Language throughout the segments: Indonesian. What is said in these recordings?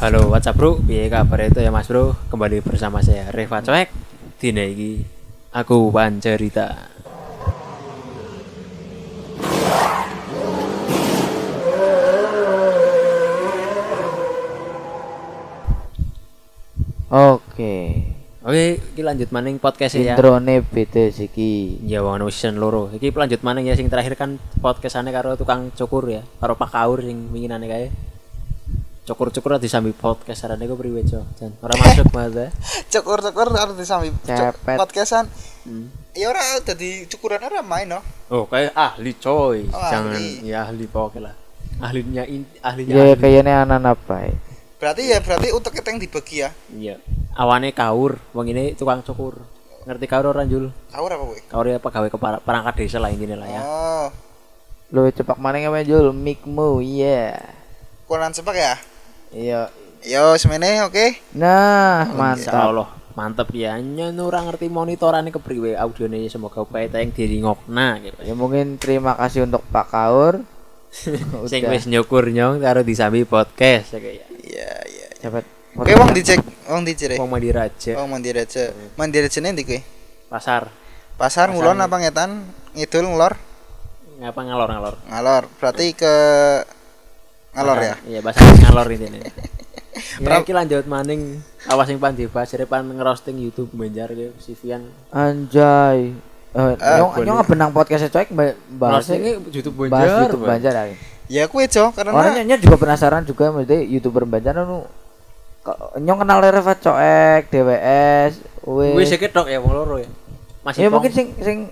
Halo WhatsApp bro, piye kabar itu ya mas bro? Kembali bersama saya Reva Coek. Dina iki aku pancerita. Oke, iki lanjut maning podcast ya. Introne BTS iki. Ya Wonoseno loro. Iki lanjut maning ya sing terakhir kan podcastane karo tukang cukur ya, karo Pak Kaur sing winginane kae. Cukur-cukur harus disambi podcast saran aku priwe cok dan orang masuk banget cukur-cukur harus disambi podcastan ya orang jadi cukuran orang main no oh kayak ahli coy oh, jangan ahli. Ya ahli pokok lah ahlinya ya kayaknya anak apa berarti untuk kita yang dibagi ya iya awane Kaur wong ini tukang cukur ngerti Kaur orang jul Kaur apa gue Kaur ya pegawai perangkat desa lah ini lah ya oh. Lu cepak mana yang jul mikmu ya yeah. Kurang cepak ya iya, yo semene oke. Okay? Nah, mantap. Insyaallah, mantap ya. Nyen ora ngerti monitorane kepriwe audione semoga bae teng diringokna gitu. Ya mungkin terima kasih untuk Pak Kaur. Sing wis nyukur nyong karo disambi podcast ya kayak. Iya. Cepet. Oke, wong dicek, wong dicire. Wong Mandiraja. Mandirajane ndi kowe? Pasar ngulon apa ngetan? Ngidul ngelor? Ngapa ngalor? Ngalor. Berarti ke ngalor ya? Iya, bahasa ngalor ini. Berarti ya, lanjut maning awas sing pandeba seripan ngerosting YouTube Banjar ke Sivian. Anjay. Nyong benang podcast coek bahasa ini YouTube Banjar. YouTube Banjar ya. Ya kuwi cok karena orangnya juga penasaran juga mesti YouTuber Banjar anu nyong kenal Reva Coek, DWS, wis iki tok ya wong loro ya. Masih. Ya mungkin sing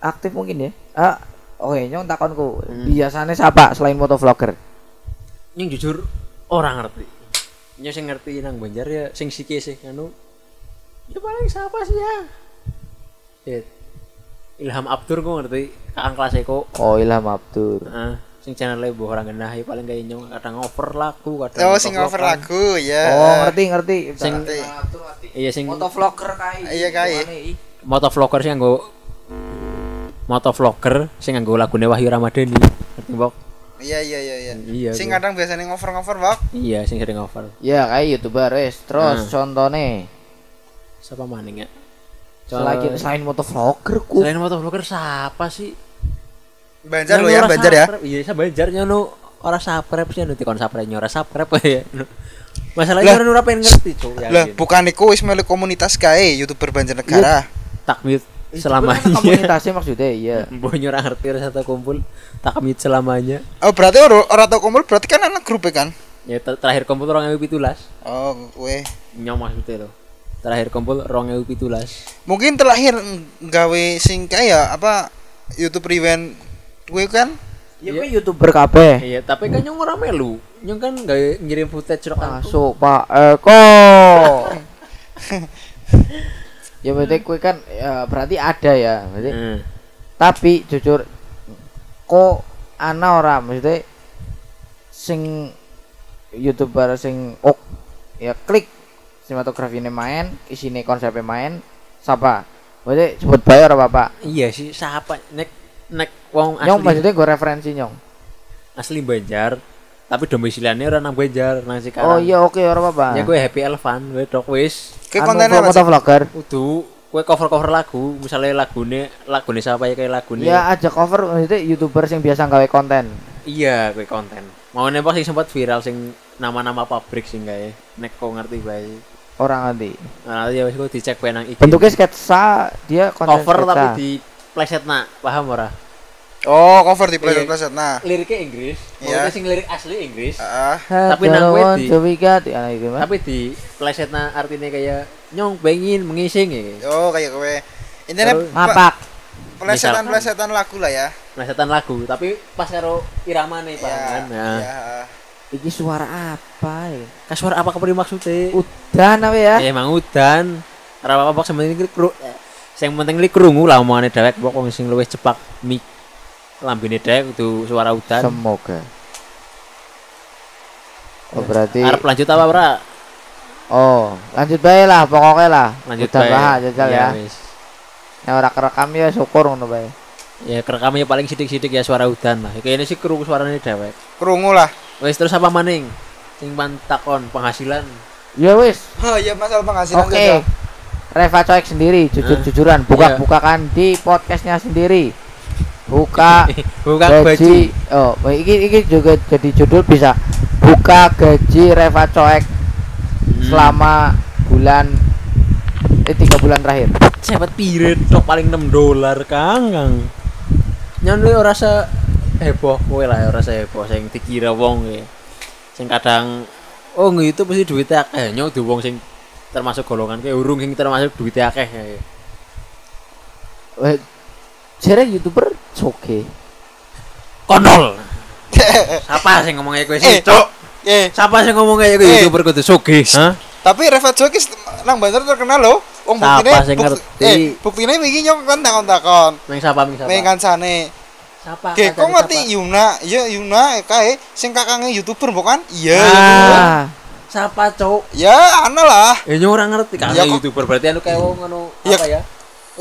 aktif mungkin ya. Nyong takonku. Biasane siapa selain motovlogger? Yang jujur orang ngerti. Yang sing ngerti nang Banjar ya sing siki sih anu. Ya paling siapa sih ya? Ilham Abdur kok ngerti kakang kelas eko. Oh, Ilham Abdur. Heeh. Sing channel e mbok ora ngenah ya paling kaya nyong kadang over lagu kadang. Oh, sing over lagu ya. Oh, ngerti. Sing Abdur ngerti. Iya sing motovlogger kae. Iya kae. Motovlogger sing nganggo lagune Wahyu Ramadeni. Ngerti mbok? Iya. Sing kadang biasanya ngover-ngover, Pak. Iya, sing sering ngover. Iya, kayak YouTuber wis. Terus contone siapa maning ya? Selain motovlogger ku. Selain motovlogger siapa sih? Banjar lo ya, Banjar ya. Iya, saya Banjar nyono ora subscribe sih nanti kon subscribe ora subscribe ya. Masalahnya ora pengen ngerti, Cuk. Lah, bukan iku wis milik komunitas kae YouTuber Banjarnegara. Takmit selamanya komunitasnya maksudnya iya mbok nyora ngerti ora satu kumpul takmit selamanya oh berarti ora tau kumpul berarti kan ana grup kan ya terakhir kumpul 2017 oh kuwe nyong maksudnya lho terakhir kumpul 2017 mungkin terakhir gawe sing kaya apa YouTube event kuwe kan ya kuwi YouTuber kabeh iya tapi kan nyong ora melu nyong kan gawe ngirim footage rek masuk Pak Eko ya berarti kue kan ya, berarti ada ya berarti tapi jujur kok ana ora mesti sing YouTuber sing ya klik sinematografine main isine konsepnya main siapa berarti sebut bae ora Bapak iya sih siapa nek wong asli nyong maksudnya gue referensi nyong asli Banjar tapi domisiliannya ora nang Banjar nang Cikarang oh iya oke ora apa-apa ya gue happy elvan wedok wis kayak kontennya motovlogger udu kue cover lagu misalnya lagune siapa ya kayak lagune ya aja cover maksudnya YouTuber yang biasa gawe konten iya kue konten mau nembak sih sempat viral sing nama-nama pabrik sing gawe nek kok ngerti bae orang nanti ya wis kok dicek wae nang iki bentuknya sketsa dia konten cover sketsa. Tapi di plesetna paham ora oh cover di plesetna liriknya Inggris maksudnya sing lirik asli Inggris tapi nang tapi di plesetna artinya kayak nyong pengen mengising ya. Oh kayak kowe. Intine ngapak. Plesetan lagu lah ya. Plesetan lagu, tapi pas karo iramane parangan. Nah. Ya. Iki suara apa ya? Ka suara apa kepri maksude? Udan apa ya? Ya emang udan. Ora apa-apa sementing iki kru. Sing penting iki krungu lah omongane dhewek kok wong sing luwih cepak mik. Lambene dhewek kudu suara udan. Semoga. Oh berarti arep lanjut apa ora? Oh, lanjut bae lah pokoknya lah. Lanjut bae jajal ya. Nek ora kerekam ya syukur ngono bae. Ya kerekamnya paling sidik-sidik ya suara udan lah. Kayane sih krungu suarane dhewek. Krungu lah. Wis terus apa maning? timbang takon penghasilan. Ya wis. Oh iya masalah penghasilan. Oke. Okay. Reva Coek sendiri jujur-jujuran buka-bukakan di podcastnya sendiri. Buka buka gaji. Oh, ini juga jadi judul bisa. Buka gaji Reva Coek selama bulan 3 bulan terakhir. Cepet pirit tok paling $6 Kang. Nyanyi ora rasa heboh kowe lah, ora rasa heboh sing dikira wong ya. Sing kadang oh gitu pasti duit akeh nyok wong sing termasuk golongan kayak urung sing termasuk duit akeh ya. Weh, jare YouTuber joge. Konol. Siapa sing ngomong kowe sih, Cuk? Siapa sing ngomong kowe YouTuber kudu joge? Hah? Tapi Reva Coek nang Banjar terkenal loh. Wong buktine buktine iki nyok kontak-kontakon. Ning sapa ning sapa? Ning kancane. Sapa? Kek kok ngerti Yuna, ya Yuna kae sing kakange YouTuber bukan? Iya, ah. Sapa, Cuk? Ya ana lah. Ya ora ngerti kan YouTuber berarti anu kae wong anu apa ya?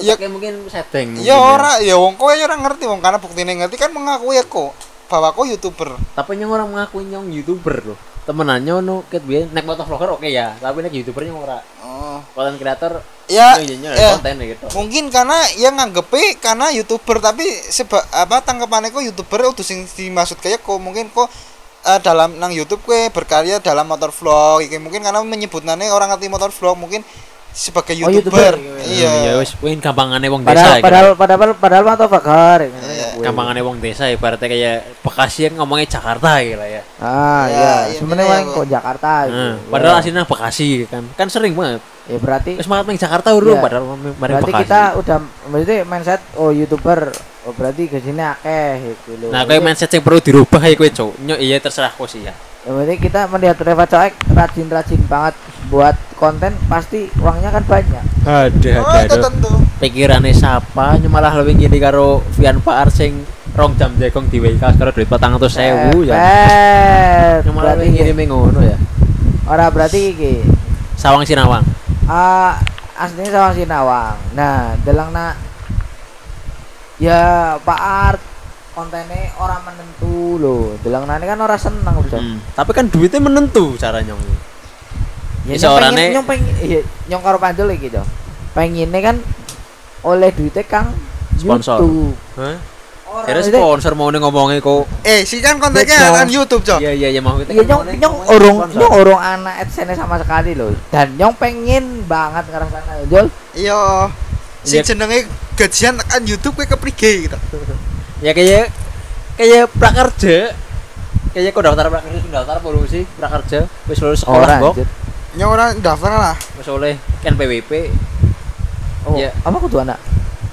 Ya kayak mungkin setting. Ya ora, ya wong kowe ora ngerti wong karena buktine ngerti kan mengakui aku bahwa aku YouTuber. Tapi nyong ora mengakui nyong YouTuber loh. Temenannya ono ket biyen nek motovlogger oke ya, tapi nek YouTuber-nya ora. Oh. Konten kreator ya, ya konten gitu. Mungkin karena yang nganggepi karena YouTuber tapi sebab apa tanggapannya kok YouTuber udah sing dimaksud kayak kok mungkin kok dalam nang YouTube kowe berkarya dalam motor vlog iki mungkin karena menyebutannya orang ngerti motor vlog mungkin sebagai YouTuber. Iya. Ya wis kuwi gampangane wong desa iki. Padahal motovlogger. Gampangane wong desa ibaratnya kayak Bekasi yang ngomongnya Jakarta gitu lah ya. Ah iya, sebenarnya kok Jakarta gitu. Padahal aslinya Bekasi kan. Kan sering banget. Ya berarti semangat main Jakarta urung padahal main berarti Bekasi. Kita udah berarti mindset YouTuber berarti gajinya akeh gitu loh. Nah, kayak mindset yang perlu dirubah ya kowe, Cuk. Nyok iya terserah kowe sih ya. Ya berarti kita melihat Reva Coek rajin-rajin banget buat konten pasti uangnya kan banyak. Ada. Pikirannya siapa malah lebih gini karo Vian Pak Arci rong jam jekong di WK karo duit 400.000 ya. Malah lebih gini mengono ya. Ora berarti iki Sawang Sinawang. Aslinya Sawang Sinawang. Nah, delengna ya Pak Art kontennya orang menentu loh. Delengnane kan orang seneng udah. Tapi kan duitnya menentu caranya. Ya seorane nyong karo panjul iki to. Pengine kan oleh duitnya Kang sponsor. Heh. Terus sponsor mau ngomongnya kok. Si kan kontaknya kan YouTube, Cok. Iya mau kita. Nyong urung anak AdSense sama sekali loh. Dan nyong pengen banget ngrasakno, Jul. Iya. Sing jenenge gajian tekan YouTube kowe keprige gitu. Ya kayak Prakerja. Kayak kok daftar Prakerja sudah daftar apa sih? Prakerja wis lulus sekolah kok. Nya ora daftar lah. Wis oleh NPWP. Oh, ya. Apa kudu anak?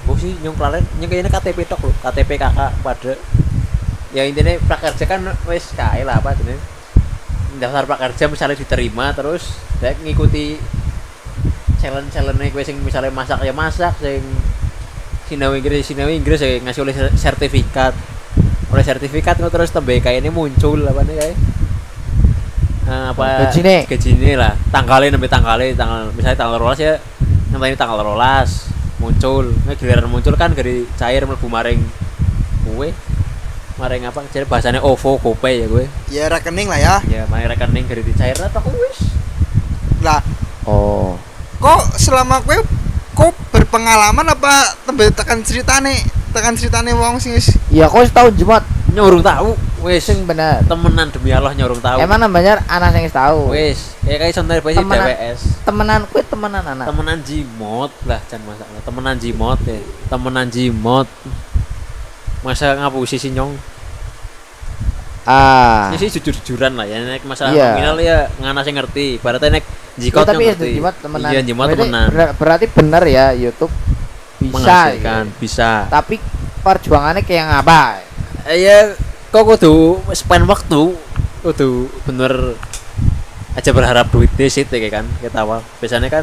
Mbok sih nyong klalen, nyong kayaknya KTP tok lho, KTP KK pada. Ya intine prakerja kan wis kae lah apa jenenge. Daftar prakerja misalnya diterima terus dek ngikuti challenge-challenge kowe sing misalnya masak ya masak, sing sinau Inggris ya ngasih oleh sertifikat. Oleh sertifikat kok terus tembe kae ini muncul apa kae. Apa gejine lah tanggalnya misalnya tanggal rolas ya nanti tanggal rolas muncul ini giliran muncul kan dari cair mlebu maring apa jadi bahasanya Ovo GoPay ya gue ya rekening lah ya maring rekening dari cair atau wis lah kok selama gue kok berpengalaman apa tembe tekan ceritane wong sing wis ya kok wis tau jemat nyurung tahu wis sing bener temenan demi Allah nyurung tahu emang namanya anak sing wis tahu wis ya kayak contoh bae DWS temenan kuwi temenan anak temenan jimot lah jan masaklah temenan jimot masa ngapusi si nyong sisi jujur-jujuran lah ya nek masalah nominal ya ngana sing ngerti baratane nek jikot ya, tapi ngerti jimot temenan iya jimot temenan berarti bener ya YouTube bisa kan ya. Bisa tapi perjuangannya kayak apa ya kok kudu spend waktu kudu bener aja berharap duit desit ya kan kita awal biasanya kan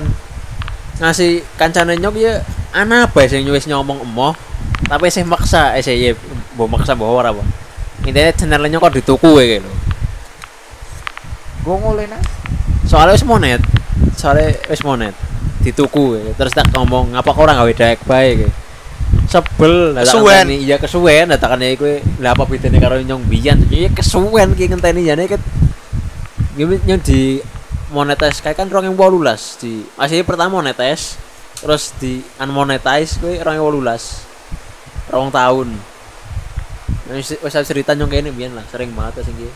ngasih kancane nyok ya ana apa sing wis ngomong emoh tapi sih maksa ya mbok maksa mbok ora apa intine channel nyok kok dituku ya lho gongol enak soalnya wis monet dituku ya. Terus tak ngomong ngapa kok ora gawe daek bae sebel datangane iya kesuwen datangane kowe lha apa bedane karo nyong biyen iki kesuwen iki ngenteni jane ket yang di monetize kayak kan 2018 di masih pertama monetize terus di unmonetize kuwi 2018 rong tahun. Wis cerita nyong kene biyen lah sering banget sing iki.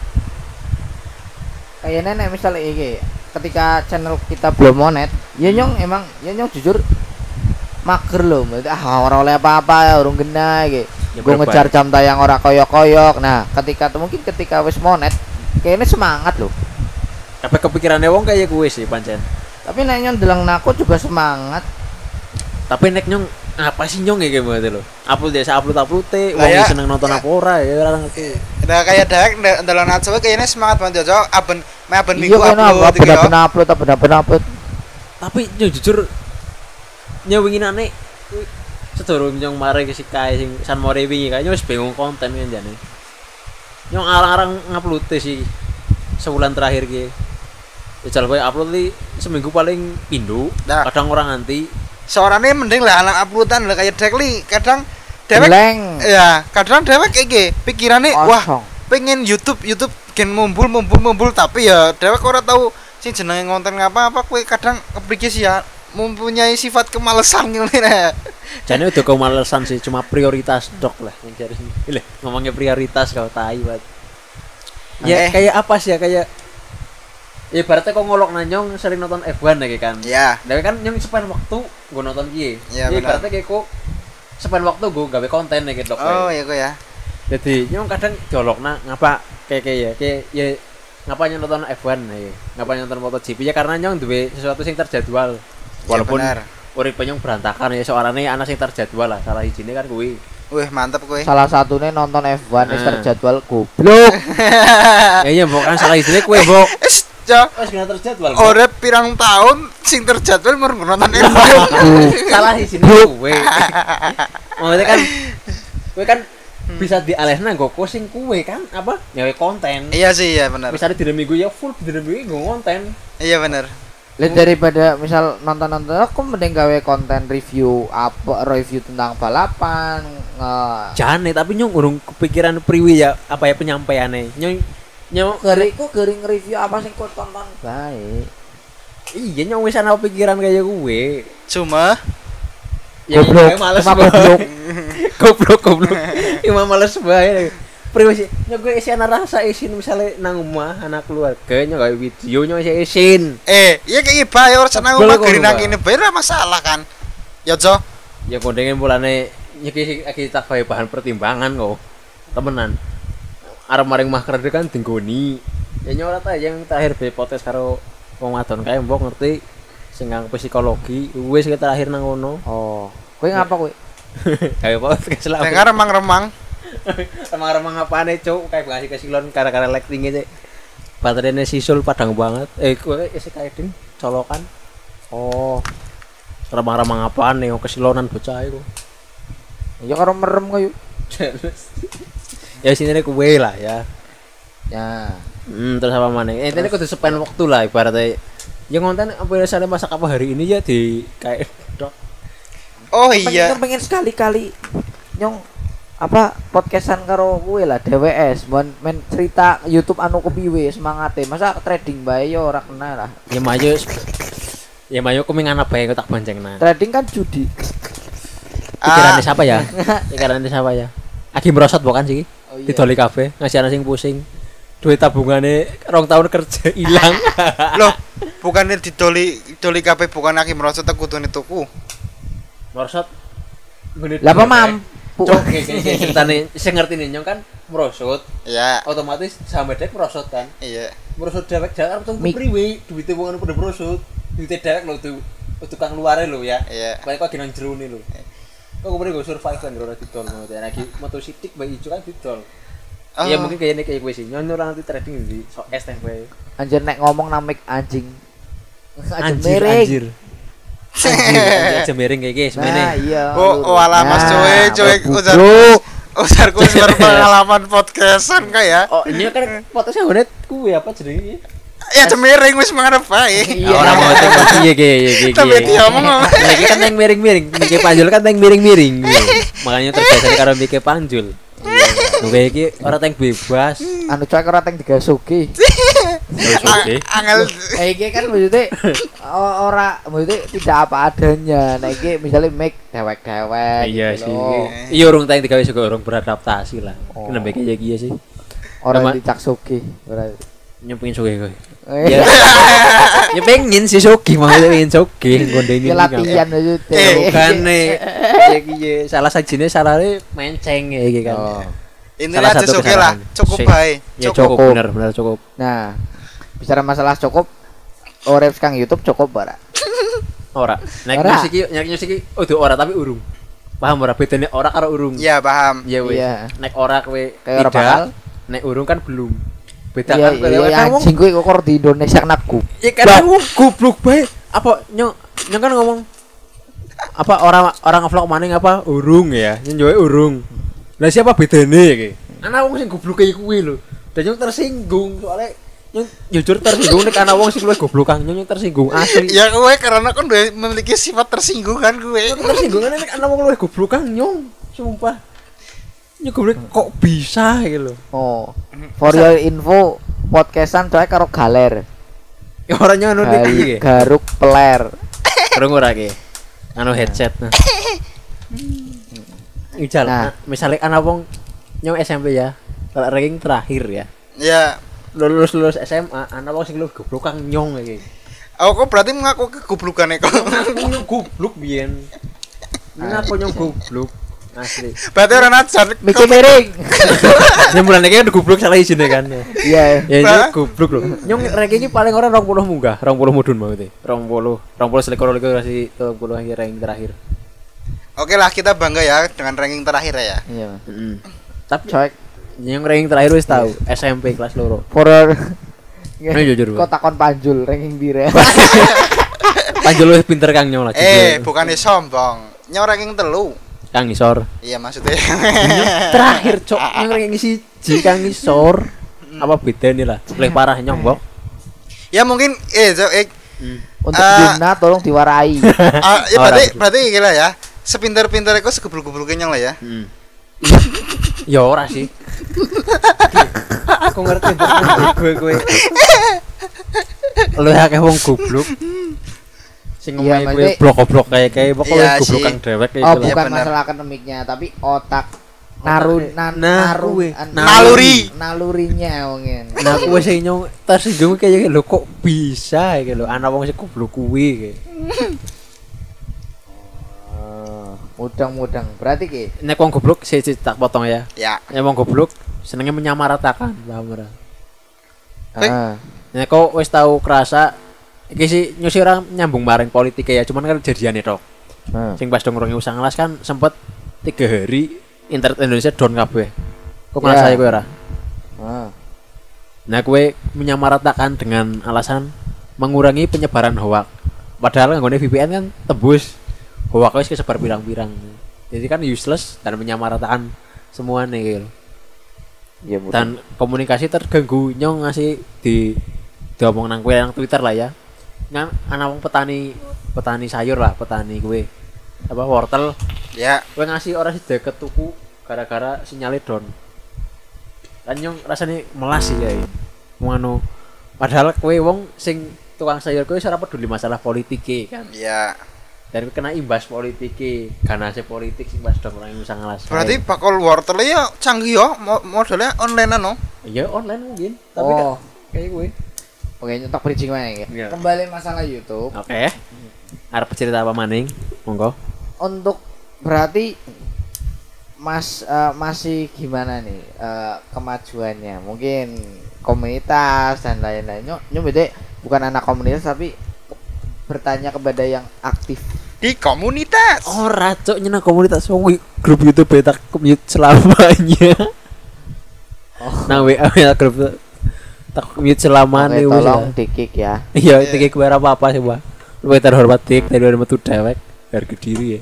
Kayane nek misale iki ketika channel kita belum monet, ya nyong emang ya nyong jujur mager lho. Ora oleh apa-apa, urung genah iki. Gue ngejar jam tayang ora koyok-koyok. Nah, ketika mungkin ketika wis monet, kayane semangat lho. Apa kepikirannya wong kayak gue sih pancen. Tapi nek nyong deleng aku juga semangat. Tapi nek nyong apa sih nyong ya kayak gitu lho. Upload desa upload-upload wong seneng nonton apa ora ya ora ngerti. Nah kayak dek deleng aku kayaknya semangat banget yo. Aben meben minggu upload iki yo. Upload. Tapi nyong jujur nyewinginane sedurung nyong mare ke sikae sing San More wingi kayaknya wis bingung konten kan jane. Nyong arang-arang ngupload sih sebulan terakhir ki. Jajal koyo upload li seminggu paling pindho, nah. Kadang orang nganti. Seorane mending lah anak uploadan lah kayak Dekli, kadang dewek. Ya, kadang dewek iki pikirane wah, pengen YouTube gen mumbul tapi ya dewek ora tahu sing jenenge konten apa-apa kowe kadang kepikir sih ya mempunyai sifat kemalesan ngene. Jane udah kemalesan sih, cuma prioritas dok lah yang jare. Lha ngomongnya prioritas kalau tai banget. Ya kayak apa sih ya kayak ya ibaratnya kok ngolok nanyong sering nonton F1 lagi kan ya yeah. Kan nyong sepan waktu gue nonton kie yeah, ya ibaratnya kayak kok sepan waktu gue gawe konten lagi dok oh iya gue ya jadi nyong kadang colok na ngapa kayak ya ngapa nyong nonton F1 ya ngapa nyong nonton MotoGP ya karena nyong duwe sesuatu yang terjadwal walaupun yeah, uripe nyong berantakan ya soalnya anak yang terjadwal lah salah izinnya kan gue wih mantep kowe. Salah satunya nonton F1 wis terjadwal goblok. Ya mbok kan salah izinnya kowe, mbok. Wis kena terjadwal. Ora pirang tahun sing terjadwal mung nonton F1. Salah izinnya kowe. Maksudnya kan kowe kan bisa dialehna nggo sing kowe kan apa? Gawe konten. Iya sih, iya bener. Misale dina minggu ya full dina minggu nggo konten. Iya bener. Lihat daripada misal nonton aku mending gawe konten review apa review tentang balapan jane tapi nyong urung kepikiran priwi ya apa ya penyampaiannya nyong keriku gering review apa sih kok tonton baik iya nyong wis ana pikiran kayak gue cuma ya goblok males goblok cuma males bae priwi sih nyong gue isi anak rasa isin misalnya nang rumah anak keluarga nyong gawe video nyong isi isin iya kayak iba ya orang senang rumah gini nang ini bener masalah kan ya co ya kondengin mulane nyong kita gawe bahan pertimbangan kok temenan arem-areng mah kerja kan tinggoni ya nyong rata yang terakhir bepotes karo wong wadon kae mbok ngerti senggang psikologi gue sing terakhir nang ngono oh kowe ngapa kowe gawe podcast lah dengar remang-remang remang-remang apaan ya cuk kayak Bekasi kesilon karena lighting aja baterainya sisul padang banget gue isi kaiding colokan oh remang-remang apaan ya kesilonan bocah itu ya karo merem kayu ya sini gue lah ya terus apa mana ini aku udah spend waktu lah ibaratnya yang ngonten apa yang saya masak apa hari ini ya di kayak dok oh iya pengen sekali-kali nyong apa podcastan karo gue lah DWS men cerita YouTube anu kepiwe semangate masa trading bae yo ora kena lah ya mayo kumingan apa yang tak boncengna trading kan judi pikirannya siapa ya Aki merosot bukan sih oh, iya. Didoli kafe ngasih anak sing pusing duit tabungannya rong tahun kerja hilang loh bukannya didoli kafe bukan Aki merosot aku tuh tuku merosot lah pemam cok kayak ceritane sing ngertine nyong kan merosot. Iya. Otomatis sampe dek merosot kan. Iya. Merosot dewek jar arep priwe duwite wong anu padha merosot. Duwite dewek lho tukang luare lho ya. Iya. Kok geno jerone lho. Kok kepare go survive kan ora didol ngono ya. Lagi metu sitik bae ijo kan didol. Ya mungkin kayane kayak kowe sih. Nyon ora nanti trading di sok es teh kowe. Anjir nek ngomong nang mic anjing. Anjir. Aja miring kayak guys, mene. Oh, alamas cuy. Usarku pengalaman podcastan kayak. Oh, ini kan podcastnya udah kuwi apa jenenge? Ya cemiring wis mangarep bae. Ora mau tekok iki. Tapi diomong. Iki kan yang miring-miring, iki panjul kan yang miring-miring. Makanya terbiasa karo mikir panjul. Kowe iki ora teng bebas, anu cak ora teng digasuki. Angel. Iki kan maksudnya ora maksudnya tidak apa adanya. Nah iki misalnya make dewek-dewek. Iya sih. Iya urung tang digawe juga urung beradaptasi lah. Nembe iki ya iki sih. Ora dicaksoki, ora nyepengin soge kowe. Ya. Ya pengin si soge, maksudnya pengin soge ngondeni. Latihan aja teh. Bukane iki salah sajine sarare menceng ya iki kan. Ini aja oke lah, cukup baik. Ya cukup, benar-benar cukup. Nah, bicara masalah cukup, Oref kang YouTube cukup bara. Ora. Nek nyusiki udah ora tapi urung. Paham ora bedane ora karo urung? Iya, paham. Iya wis. Nek ora kowe ora bakal, nek urung kan belum. Beda kan kowe wong kuwi kok di Indonesia kena gub. Ya kan wong goblok bae. Apa nyong kan ngomong apa orang ngevlog maning apa urung ya? Nyowe urung. Lah siapa bedane iki? Ana wong sing gobloke kuwi lho. Dan yang tersinggung soalnya yang jujur tersinggung nek ana wong sing luwih goblok kang yang tersinggung asli. Ya kowe karena kan memiliki sifat tersinggungan kowe. Tersinggungane nek ana wong luwih goblok kang nyong, sumpah. Nyong goblok kok bisa iki lho. Oh. For your info, podcastan coy karo galer. Ya ora nyono iki. Garuk peler. Krungu ora iki? Anu headset. Ijal, nah, misalnya anak wong nyong SMP ya, ranking terakhir ya. Iya. Lulus SMA, anak wong sing lu goblokan nyong iki. Aku kok berarti ngaku kegoblokane kok. Nyong goblok biyen. Ngaku nyong goblok asli. Berarti ora najar. Mikir miring. Ya mulane iki goblok salah isine kan. Iya. Ya nyong goblok lho. Nyong ranking iki paling ora 20 munggah, 20 mudun maksudnya. 20 selikur lagi 30 ranking terakhir. Oke lah kita bangga ya dengan ranking terakhir ya. Iya. Tapi coy, yang ranking terakhir wis tahu SMP kelas loro. Horor. Jujur. Kota kon panjul ranking bira. Panjul wis pinter kang nyong lagi. Bukannya sombong. Nyong ranking 3. Kang ngisor. Iya maksudnya. Terakhir cok yang ranking 1 kang ngisor. Apa bedane lah? Lebih parah nyong, Bok. Ya mungkin untuk Juna tolong diwarai. Ya berarti gila ya. Sepinter-pinter aku segebluk-gebluknya lah ya. Ya ora sih. Aku ngerti gue. Lu ya kayak wong goblok. Sing ngomong gue blok-blok kayak pokoknya goblokan dewek kayak gitu. Oh, bukan masalah akademiknya, tapi otak nalurinya wong ngene. Nah, kuwi sing nyong tersinggung kayak lho kok bisa iki lho ana wong sing goblok kuwi iki. Mudang-mudang berarti ki nek wong goblok tak potong ya. Ya. Nek wong goblok senenge menyamaratakan, paham ora? Heeh. Nek kok wis tau kerasa iki sih nyusi orang nyambung maring politik ya, cuman kan jadiane tok. Sing pas dong 2019 kan sempet 3 hari internet Indonesia down kabeh. Kok ngrasani kowe ora? Heeh. Nah, kowe menyamaratakan dengan alasan mengurangi penyebaran hoaks. Padahal nggone VPN kan tebus. Hoaks wis kesebar pirang-pirang. Jadi kan useless dan menyamaratakan semuanya gitu. Ya, dan komunikasi terganggu nyong ngasih diomong nang kowe nang Twitter lah ya. Nang ana wong petani sayur lah, petani kowe. Apa wortel? Ya, kowe ngasih orang sedeket tuku gara-gara sinyale down. Lan nyong rasane melas ya. Ngono. Padahal kowe wong sing tukang sayur kowe ora peduli masalah politike kan. Iya. Dari kena imbas politiki, ganase politik sing pas dong orang bisa ngalasin. Berarti bakal wortel ya canggih ya, modelnya online no? Iya online mungkin, tapi kayak gue. Oke nyetok bridging mana ya? Kembali masalah YouTube. Oke. Arep cerita apa maning? Monggo. Untuk berarti Mas masih gimana nih kemajuannya? Mungkin komunitas dan lain-lainnya. Nyom beda bukan anak komunitas tapi bertanya kepada yang aktif di komunitas. Ora cuk nyeneng komunitas wong grup YouTube tak mute selamanya. Nang WA grup tak mute selamane wis. Tolong dikik ya. Iya dikik ora apa-apa sih, Pak. Luwih terhormat dik dari metu dewek harga diri ya.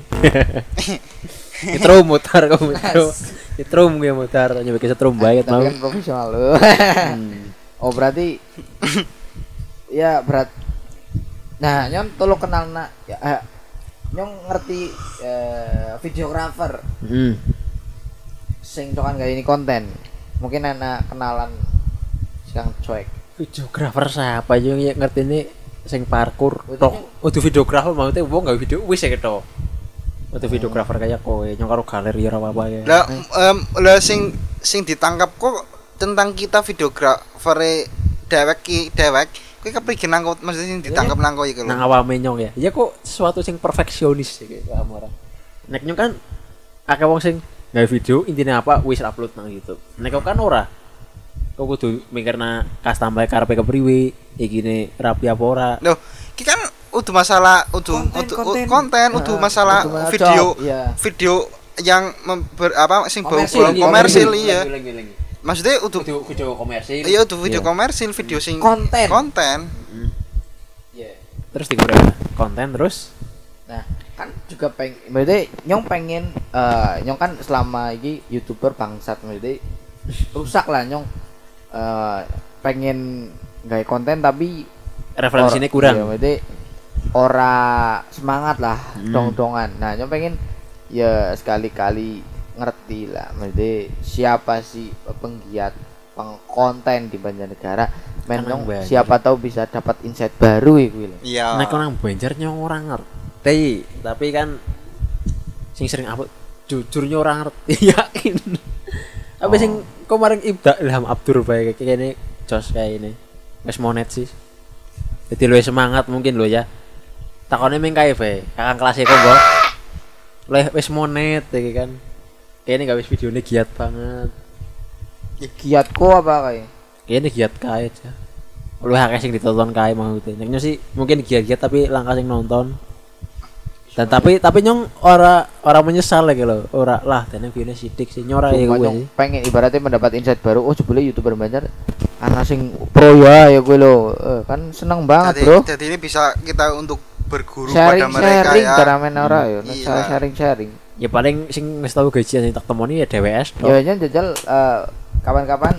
Kitro mutar kamu itu. Kitro mung ya mutar nyoba setrum banget mau. Tapi profesional lu. Oh berarti ya berat. Nah, nyong tolong kenal nak, nyong ngerti videographer, sing tokan gak ini konten, mungkin anak kenalan sedang cuek. Videografer siapa yang ngerti ini sing parkour tok udah videografer mau teh wong gak video wis ya ketok. Untuk videografer kayak kowe nyong karo galeri ora apa-apa ya. Lah sing ditangkap kok tentang kita videografer dewek kowe keprigen nang maksudnya sing ditangkap nang kowe iki lho. Nang awame nyong ya. Ya kok sesuatu sing perfeksionis iki paham ora. Nek nyong kan akeh wong sing gawe video intine apa wis upload nang YouTube. Nek kok kan ora. Kok kudu mikirna customer karepe kepriwe iki ne rapi apa ora. Loh, iki kan udah masalah konten udah masalah video job, yeah. Video yang sing komersil ya maksudnya udah video komersil iya udah video komersil video sing konten yeah. Terus digunakan konten terus nah kan juga berarti nyong pengen nyong kan selama ini YouTuber bangsat berarti rusak lah nyong pengen gawe konten tapi referensinya kurang iya, berarti ora semangat lah dong-dongan. Nah, nyong pengen ya sekali-kali ngerti lah. Maksudnya siapa sih penggiat konten di Banjarnegara? Menyong siapa tahu bisa dapat insight baru iku lho. Iya. Nek orang Banjar nyong ora ngerti, tapi kan sing sering upload jujurnya ora ngerti yakin. Apa sing kemarin Ilham Abdur bae kene jos kayak ini. Wis monet sih. Jadi luwih semangat mungkin lo ya. Takone ming kae bae, kakang kelas e kok, Mbok. Leh wis monet iki kan. Kene gawe videone giat banget. Ya giat kok apa kae? Kene giat kae aja. Luwih akeh sing ditonton kae maksudnya. Nyong sih mungkin giat-giat tapi langkah sing nonton. Dan tapi nyong ora menyesal lagi lo. Ora lah dene videone sidik sih nyora ya kuwi. Pengen ibaratnya mendapat insight baru. Oh, jebule YouTuber Banjar ana sing pro ya ya kuwi lo. Kan seneng banget, Bro. Jadi ini bisa kita untuk berguru sharing, pada mereka sharing, ya. Sharing. Ya paling sing wis tau gajian sing tak temoni ya DWS. Ya yen jajal kapan-kapan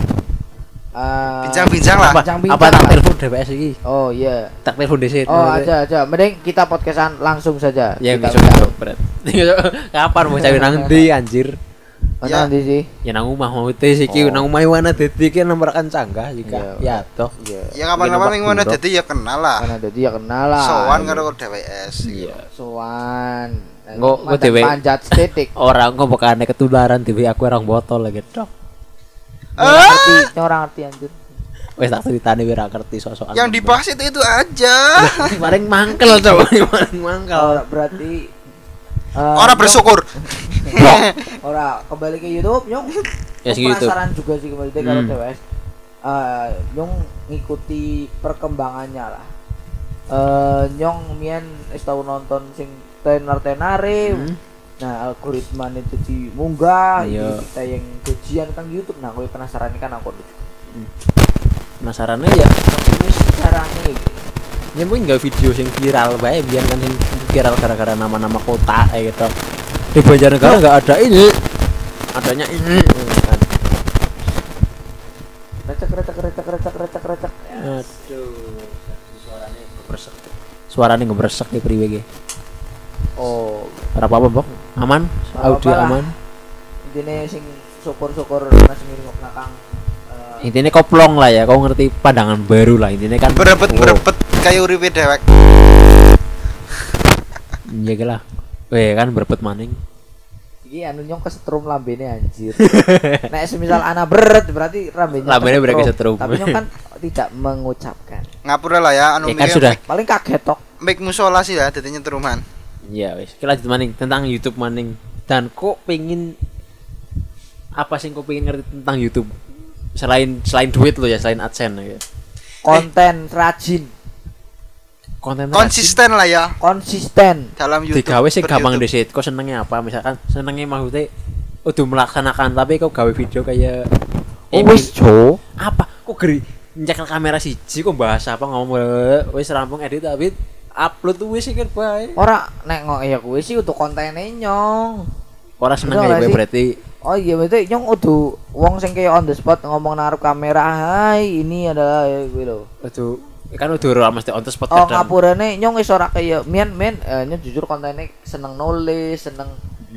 bincang-bincang lah. Apa tak telepon DWS iki? Oh iya. Yeah. Tak telepon dhisik. Oh aja. Mending kita podcastan langsung saja. Ya kita berat. Kapan mau cawe nang ndi anjir? Ya ndi sih? Ya nang omah mau teh iki nang omahe ana dadi iki nomor kan canggah jika. Ya toh. Ya kapan-kapan ning ana dadi ya kenal lah. Ana dadi ya kenal lah. Sowan karo DWS iki. Iya. Sowan. Engko dhewe panjat stetik. Ora engko bekane ketularan dhewe aku orang botol lagi tok. Orang ngerti anjir. Wes tak ceritane ora ngerti sok-sokan. Yang dibahas itu aja. Paling mangkel coba paling mangkel. Berarti orang bersyukur. Orang kembali ke YouTube, nyong. Ya sih penasaran juga sih kembali ke DWS. Nyong ngikuti perkembangannya lah. Nyong mien tahu nonton sing tenar-tenare. Nah, algoritma ini jadi munggah. Kita yang gajian kan YouTube. Nah, gue penasaran kan aku. Penasarannya ya ini carane. Ya mungkin enggak video yang viral bae biar kan yang viral gara-gara nama-nama kota kayak gitu. Di Banjarnegara enggak ada ini. Adanya ini. Recek. Aduh. Suarane gebresek iki priwe iki. Oh, ora apa-apa, Mbok. Aman, audio aman. Intine sing syukur-syukur masih mirip nakang. Intine koplong lah ya, kau ngerti pandangan baru lah intine kan. Berebet kayak uripe dewek. Iya gelah. Weh kan berebet maning. Iki anu nyong kesetrum lambene anjir. Nek semisal ana beret berarti lambene berarti kesetrum. Tapi nyong kan tidak mengucapkan. Ngapura lah ya anu mikir. Paling kaget tok. Mik musola sih ya dadi nyetruman. Iya wis. Ki lanjut maning tentang YouTube maning. Dan kok pengin apa sih kok pengin ngerti tentang YouTube? Selain duit lo ya, selain AdSense ya. Konten rajin. Konten konsisten lah ya, konsisten dalam YouTube. Digawe sing gampang dhisik. Kok senengnya apa? Misalkan senengnya maksudnya udah melaksanakan tapi kau gawe video kayak wis jo. Apa? Kok geri nyekel kamera siji kok bahas apa ngomong wis rampung edit tapi upload wis iki bae. Ora nek ngok ya kuwi sih untuk kontene nyong. Ora seneng gawe berarti. Oh iya berarti nyong udah wong sing kayak on the spot ngomong narap kamera. Hai, ini adalah kuwi lho. Aduh. Kan udah ora mesti on the spot kadang. Oh ngapurane nyong wis ora kaya men nyong jujur kontene seneng nulis, seneng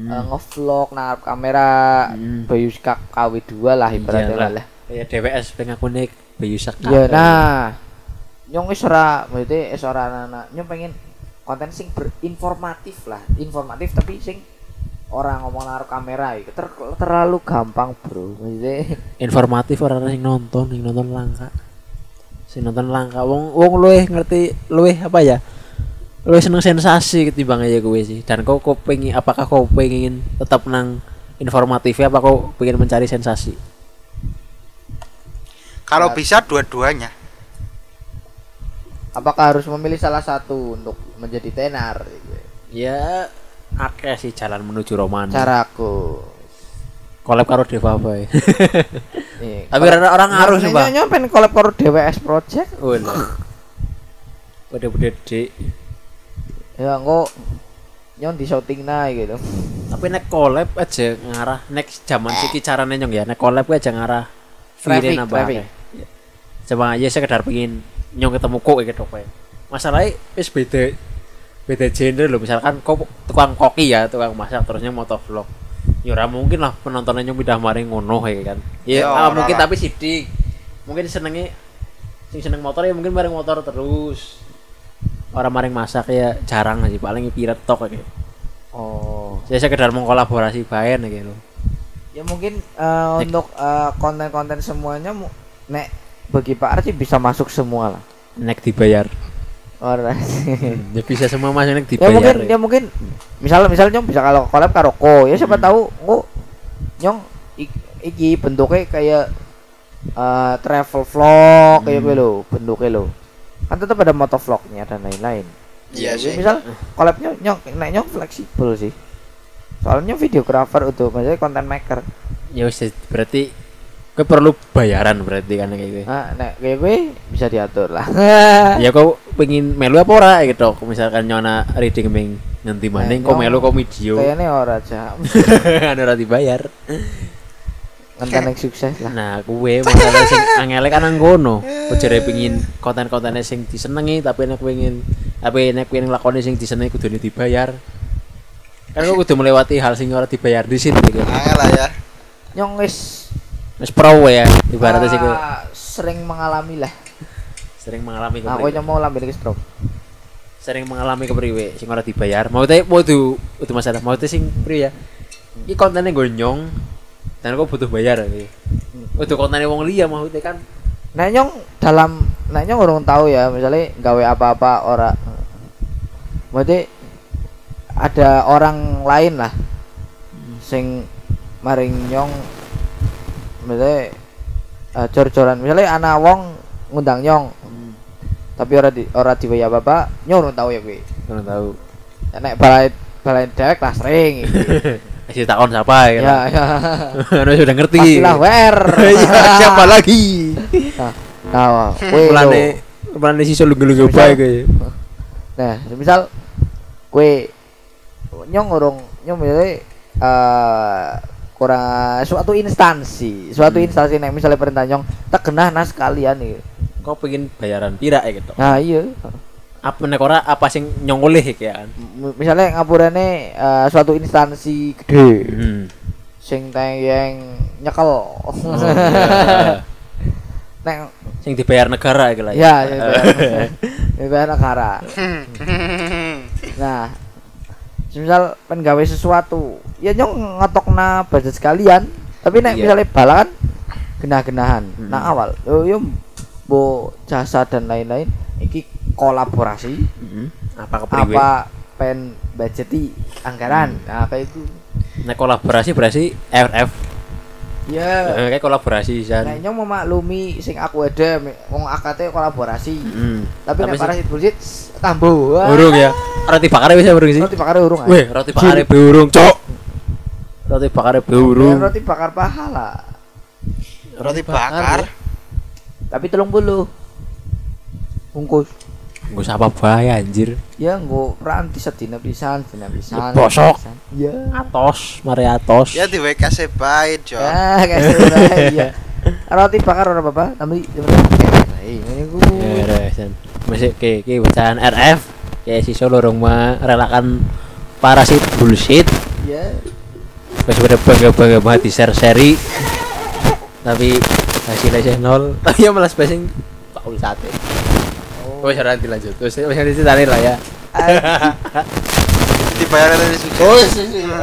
ngevlog, narap kamera, Bayu Kak KW2 lah ibaratnya lah. ya DWS pengakunik beyusak ya nah nyong isra berarti isra anak nyong pengen konten sing berinformatif lah informatif tapi sing orang ngomong naruh kamera itu terlalu gampang bro maksudnya informatif orang yang nonton langka sing nonton langka wong luwih ngerti luwih apa ya luwih seneng sensasi ketimbang aja gue sih dan kau pengen apakah kau pengen tetap nang informatifnya apa kau pengen mencari sensasi kalau bisa dua-duanya apakah harus memilih salah satu untuk menjadi tenar ya akeh sih jalan menuju romantis caraku collab karo Deva boy tapi orang ngaruh sih Pak nyonya pengen collab karo DWS project beda-beda dek ya kok nyon di shouting naik gitu tapi nek collab aja ngarah next zaman siki caranya nyong ya nek collab aja ngarah traffic coba aja sekedar pengen nyong ketemu kok gitu Pak masalahnya wis beda genre loh misalkan kok tukang koki ya tukang masak terusnya motovlog ya mungkin lah penontonnya nyong pindah maring ngono ya kan ya mungkin tapi sidik mungkin senengnya sing seneng motor ya mungkin maring motor terus orang maring masak ya jarang sih paling piret tok kayak oh saya sekedar mau kolaborasi bae gitu ya mungkin untuk konten-konten semuanya nek bagi Pak Arci bisa masuk semua lah nek dibayar orang ya bisa semua masing-masing dibayar ya mungkin ya mungkin misalnya nyong bisa kalau collab karo ko ya siapa tahu nyong iki bentuknya kayak travel vlog kayak lo bentuknya lo kan tetap ada motovlognya dan lain-lain iya sih misal collabnya nyong fleksibel sih soalnya videographer untuk maksudnya content maker ya berarti gue perlu bayaran berarti kan kayak gue nah kayak gue bisa diatur lah ya kau pengen melu apa ora gitu misalkan nyona reading ming nanti mana kau melu kau video kayaknya ora aja ada ora dibayar konten yang sukses lah nah gue masalah sing angele kan anggono pejare pengen konten-kontennya sing disenengi tapi nek pengen lakone sing disenengi kudu dibayar kan gue kudu melewati hal sing ora dibayar di sini gitu angel lah ya nyong wis pro ya ibaratnya sih gue sering mengalami aku mau lambil wis pro sering mengalami kepriwe sing ora dibayar mau teh kudu masalah mau teh sing priwe ya iki kontennya gonyong dan aku butuh bayar gitu kudu kontennya wong liya mau teh kan nek nyong urung tahu ya misalnya gawe apa-apa ora berarti ada orang lain lah sing maring nyong misalnya cor-coran misalnya anak wong ngundang nyong tapi orang di bayar bapak nyong tahu ya gue orang tahu nek balai dewek lah sering masih takon siapa ya kan? Ya harus sudah ngerti pastilah wer siapa lagi nah mulane sisa lunggu-lunggu bae gue nah misal gue nyong urung nyong misalnya kurang suatu instansi nek misalnya perintah nyong tegenah nas kalian iki kok pengin bayaran pira gitu nah iya apa nek ora apa sing nyong oleh iki kan misale ngapurane suatu instansi gede sing tayang nyekel nek sing dibayar negara iki lah ya dibayar negara nah misal penggawe sesuatu ya nyong ngetokna budget sekalian tapi nek misalnya balan genah-genahan nah awal yo bo jasa dan lain-lain iki kolaborasi apa pen budgeti anggaran apa itu nek kolaborasi berarti RF ya kayak kolaborasi jan nek nyong memaklumi sing aku ada wong akate kolaborasi tapi nek parasi budget tambo urung ya roti bakare wis urung sih roti bakare urung ae weh roti bakare be urung cok roti bakare be urung roti bakar pahala roti bakar tapi 30 bungkus bungkus apa bahaya anjir ya nggo ranti sedina pisan bosok ya atos mari atos ya di WKC bae cok ah kasih ya roti bakar ora apa-apa tapi ini ku ya masih ke bacaan RF ya si solo rumah relakan parasit bullshit ya yeah. Masih pada bangga banget di share seri tapi hasilnya sih 0. Ya malah spacing Paul 1. Oh, wes ora dilanjut. Wes wes ditani lah ya. Dibayarin dari situ. Oh,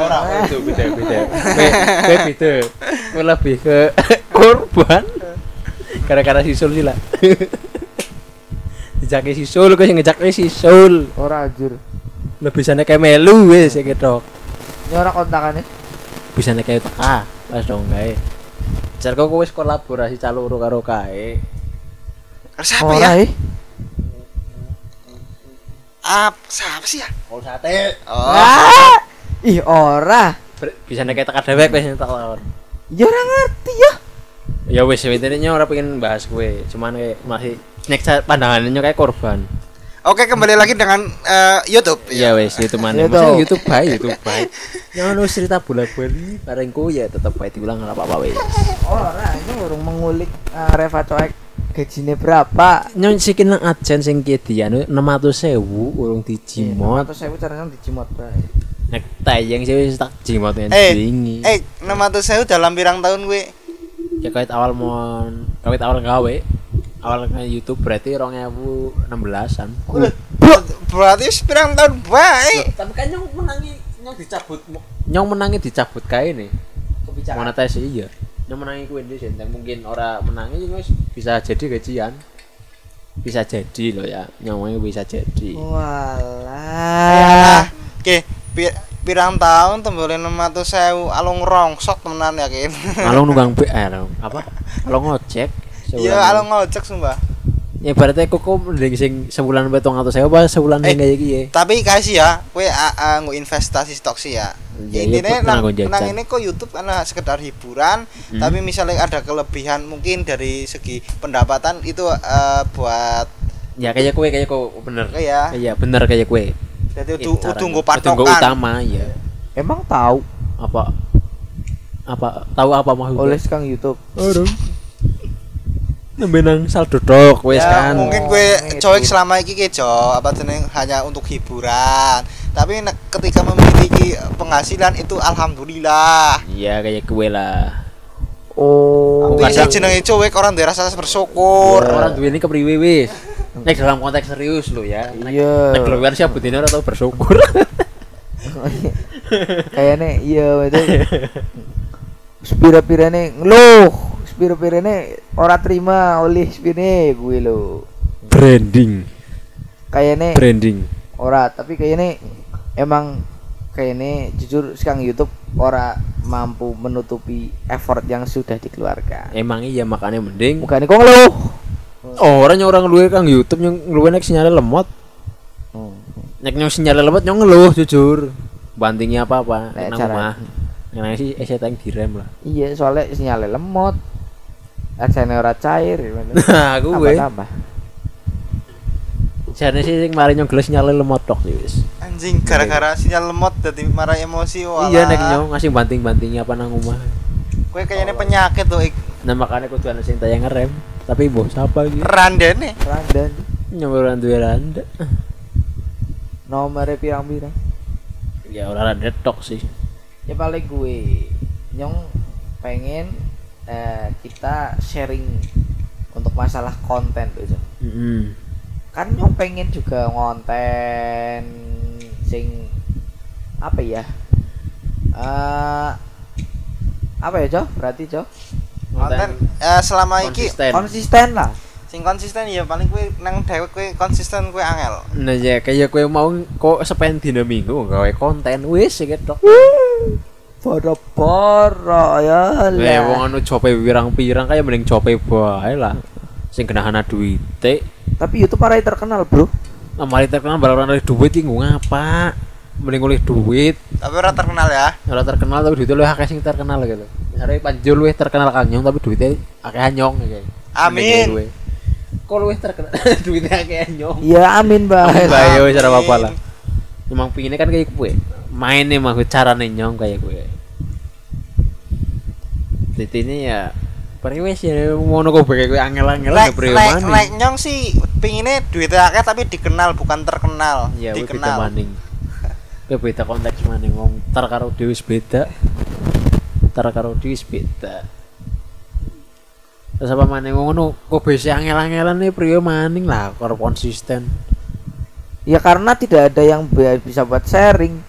ora itu beda-beda. Beda. Lebih ke korban. Karena sisul sih lah. Dijake sisul kok sing ngejake sisul. Ora anjir. Lebih sana kayak melu wes ya gitu. Nyora kontakannya. Bisa nek kayak ah, pas dong kae. Jar kok wis kolaborasi caloro karo kae. Karo sapa ya? Sapa sih ya? Kol sate. Oh. Ih ora. Bisa nek tak dhewek wis tak lawan. Ya ora ngerti ya. Ya wis wintennya ora pengen bahas kowe, cuman kayak masih nek pandangannya kayak korban. Oke, kembali lagi dengan YouTube. Ya wes, YouTube mana? Maksudnya YouTube baik, YouTube baik. Jangan lu cerita bola-bali, barengku ya tetap baik diulang nggak apa-apa wes. Oh, nah ini orang mengulik Reva Coek gajinya berapa? Nyon sih kena adsen sing dia 600.000 orang dijimot. 600.000 caranya dijimot baik. Nek tayang sih wes tak jimotnya tinggi. 600.000 dalam pirang tahun gue. Ya kait awal gawe. Awalnya YouTube berarti 2016-an. Berarti sepirang tahun baik. Tapi kan nyong menangi dicabut kae nih. Kebijakan monetisasi iya. Nyong menangi kuwi ndek mungkin orang menangi wis bisa jadi gajian. Bisa jadi loh ya. Nyong bisa jadi. Walah. Oke, pirang tahun tembelin 600.000 alung rongsok temenan yakin. Alung nunggang PR apa? Alung ngojek. Iya, kalau ngocek sumpah. Ya berarti koko mending sing sebulan 700.000 apa sebulan sing kayak iki. Tapi kasih ya, kowe nggo investasi stok sih ya. Intine nang ini kok YouTube ana sekedar hiburan, tapi misalnya ada kelebihan mungkin dari segi pendapatan itu buat ya kayak kowe bener. Iya, bener kayak kowe. Jadi udah nggo patokan utama ya. Emang tahu apa mau oleh Kang YouTube. Aduh. Nembenang saldo tok wis kan. Mungkin kowe coek selama iki ke apa jeneng hanya untuk hiburan. Tapi ketika memiliki penghasilan itu alhamdulillah. Iya kayak kowe lah. Oh, kadang jenenge coek orang duwe rasa bersyukur. Orang duwe ini kepriwe wis. Nek dalam konteks serius lo ya. Iya. Nek keluar siap budine ora tau bersyukur. Kayane iya itu. Pira-pirane ngeluh. Piro-pirene ora terima oleh spine kuwi lho. Branding. Kayane branding. Ora, tapi kayane emang kayane jujur sekarang YouTube ora mampu menutupi effort yang sudah dikeluarkan. Emang iya makanya mending. Bukan kok ngeluh. Orang ngeluh Kang YouTube yang ngeluh nek sinyalnya lemot. Nek sinyalnya lemot nyong ngeluh jujur. Bantingnya apa-apa nang omah. Nang sih setting direm lah. Iya, soalnya sinyalnya lemot. Ajane ora cair. Nah, kuwe. Tambah. Jane sih sing mari nyong geles nyale lemot tok wis. Anjing gara-gara sinyal lemot dadi marah emosi wae. Iya nek nyong ngasih banting-bantingi apa nang omah. Kowe kayane penyakit to ik. Nah makane kudu ana sing tayang ngerem, tapi mbok sapa iki? Randene. Randan. Nyoboran duwe randa. Nomere pirang-pirang. Ya ora randa tok sih. Ya paling gue nyong pengen kita sharing untuk masalah konten tuh kan nyong pengen juga ngonten sing apa ya berarti konten selama iki konsisten lah sing konsisten ya paling kue nang dewek kue konsisten kue angel nah ya kayak kue mau kok sepen dina minggu gawe konten wis gitu Poro-poro ya lah. Lah wong anu cope pirang-pirang kaya mending cope bae lah. Sing genahana duwite. Tapi YouTube parai terkenal, Bro. Lah mari terkenal baru ora duwit iki ngapa? Mending oleh duwit. Tapi ora terkenal ya. Ora terkenal tapi duwite luwih akeh sing terkenal gitu. Are panjul luwih terkenal kanyong tapi duwite akeh anyong iki. Amin. Kok luwih terkenal duwite akeh anyong. Ya amin bae. Bae wis ora apa-apa lah. Emang pingine kan kayak kowe. Main emang carane nyong kayak kowe. Ditini ya periwis ya ngono kok beke kowe angel-angel ngepremani. Lek nyong sih pingine duwite akeh tapi dikenal bukan terkenal. Ya, dikenal. Kowe beda konteks maning wong tar karo dhewe beda. Terus apa maneh ngono kok besi angel-angelan nih priyo maning lah kor konsisten. Ya karena tidak ada yang bisa buat sharing.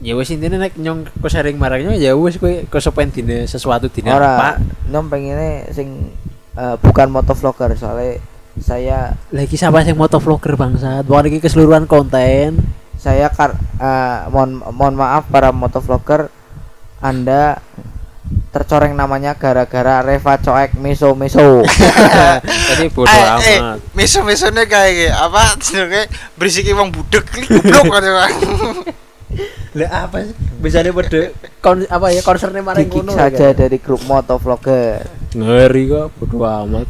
Ya wis intine nek nyong kok sharing marangnya ya wis kowe kesepen dine sesuatu dine apa. Nyong pengine sing bukan motovlogger soalnya saya lagi sama sing motovlogger bangsat. Wong iki keseluruhan konten. Saya mohon maaf para motovlogger, Anda tercoreng namanya gara-gara Reva Coek miso-miso. Tadi bodoh amat. Miso-misone kae apa jenenge berisiki wong budek iki goblok kate. Lah apa sih? Biasanya pada apa ya konsernya maring ngono saja dari grup motovlogger. Ngeri kok bodoh amat.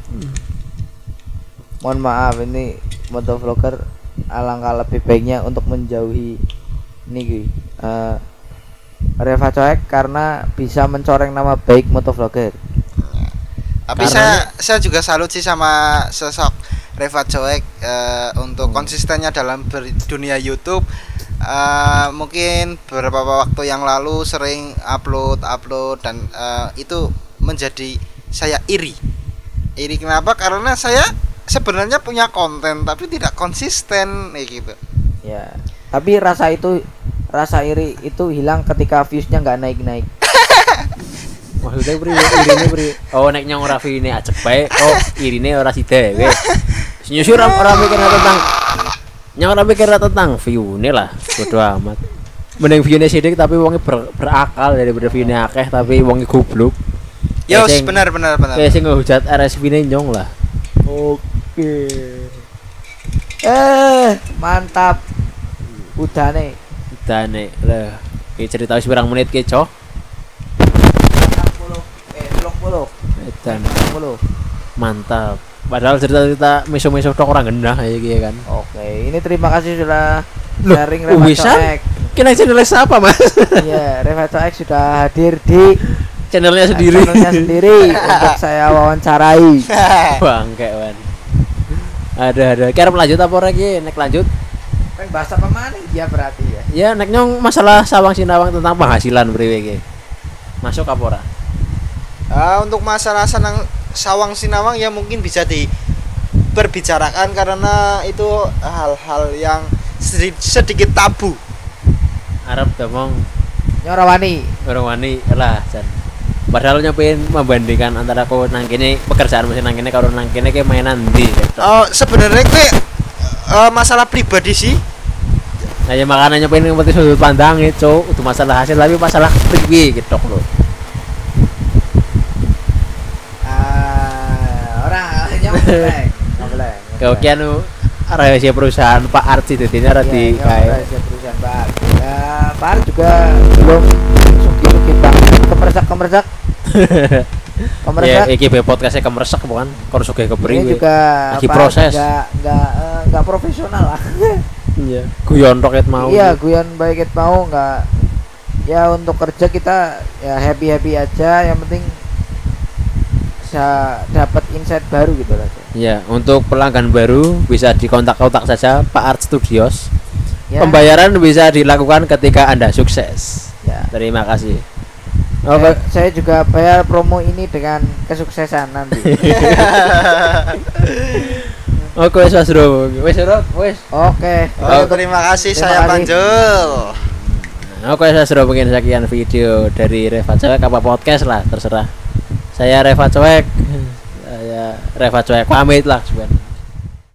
Mohon maaf ini motovlogger alangkah lebih baiknya untuk menjauhi niki Reva Coek karena bisa mencoreng nama baik motovlogger. Tapi saya juga salut sih sama sosok Reva Coek untuk konsistennya dalam dunia YouTube. Mungkin beberapa waktu yang lalu sering upload dan itu menjadi saya iri. Kenapa? Karena saya sebenarnya punya konten tapi tidak konsisten kayak gitu. Ya. Tapi rasa iri itu hilang ketika viewsnya nggak naik-naik. Maksudnya iri oh naiknya orang Raffi ini acep baik, oh irine orang sida weh. Nyusur orang mikir tentang nyang orang mikir tentang view ini lah, bodo amat. Mending view-ne sidik tapi wonge berakal daripada view-ne akeh tapi wonge goblok. Yo benar. Kayak sing ngehujat RSV-ne nyong lah. Oke. Mantap. Udane lah iki cerita wis pirang menit ki, Cok? 30. Edan 30. Mantap. Padahal cerita-cerita miso-miso tok ora genah ya iki kan. Oke, ini terima kasih sudah sharing Reva Coek. Kita channel apa, Mas? Iya, Reva Coek sudah hadir di channelnya sendiri. Untuk saya wawancarai. Bangke, Wan. Ada. Karep lanjut apa ora iki? Nek lanjut bahasa pemanis ya berarti ya. Ya nek nyong masalah sawang sinawang tentang penghasilan priwe iki. Masuk apa ora? Untuk masalah sawang sinawang ya mungkin bisa diperbicarakan karena itu hal-hal yang sedikit tabu. Arab ngomong nyorawani lah jan. Padahal nyobain membandingkan antara kau nang kene pekerjaan mesin nang kene karo nang kene kayak mainan di. Oh sebenarnya masalah pribadi sih. Nah ya makanya pengen ngerti sudut pandang itu masalah hasil tapi masalah pribadi gitu loh. Orang nyampe. Kau kianu rahasia perusahaan Pak Arci jadinya rati kayak. Rahasia perusahaan Pak Arci. Pak Arci juga belum suki banget kemersak. Ya, EKB podcastnya kemeresek bukan? Kalau suka keberi juga lagi proses. Enggak profesional lah. Iya. Guyon roket mau. Iya, guyon baik ket mau enggak. Ya untuk kerja kita ya happy aja. Yang penting bisa dapat insight baru gitu lah. Iya. Untuk pelanggan baru bisa dikontak-kontak saja Pak Art Studios. Ya. Pembayaran bisa dilakukan ketika Anda sukses. Ya. Terima kasih. Oh, saya juga bayar promo ini dengan kesuksesan nanti. Oke, Mas Bro. Wes. Oke. Terima kasih saya Panjul. Oke, Mas Bro, mungkin sekian video dari Reva Coek apa podcast lah, terserah. Saya Reva Coek. Saya Reva Coek pamit lah, Sobat.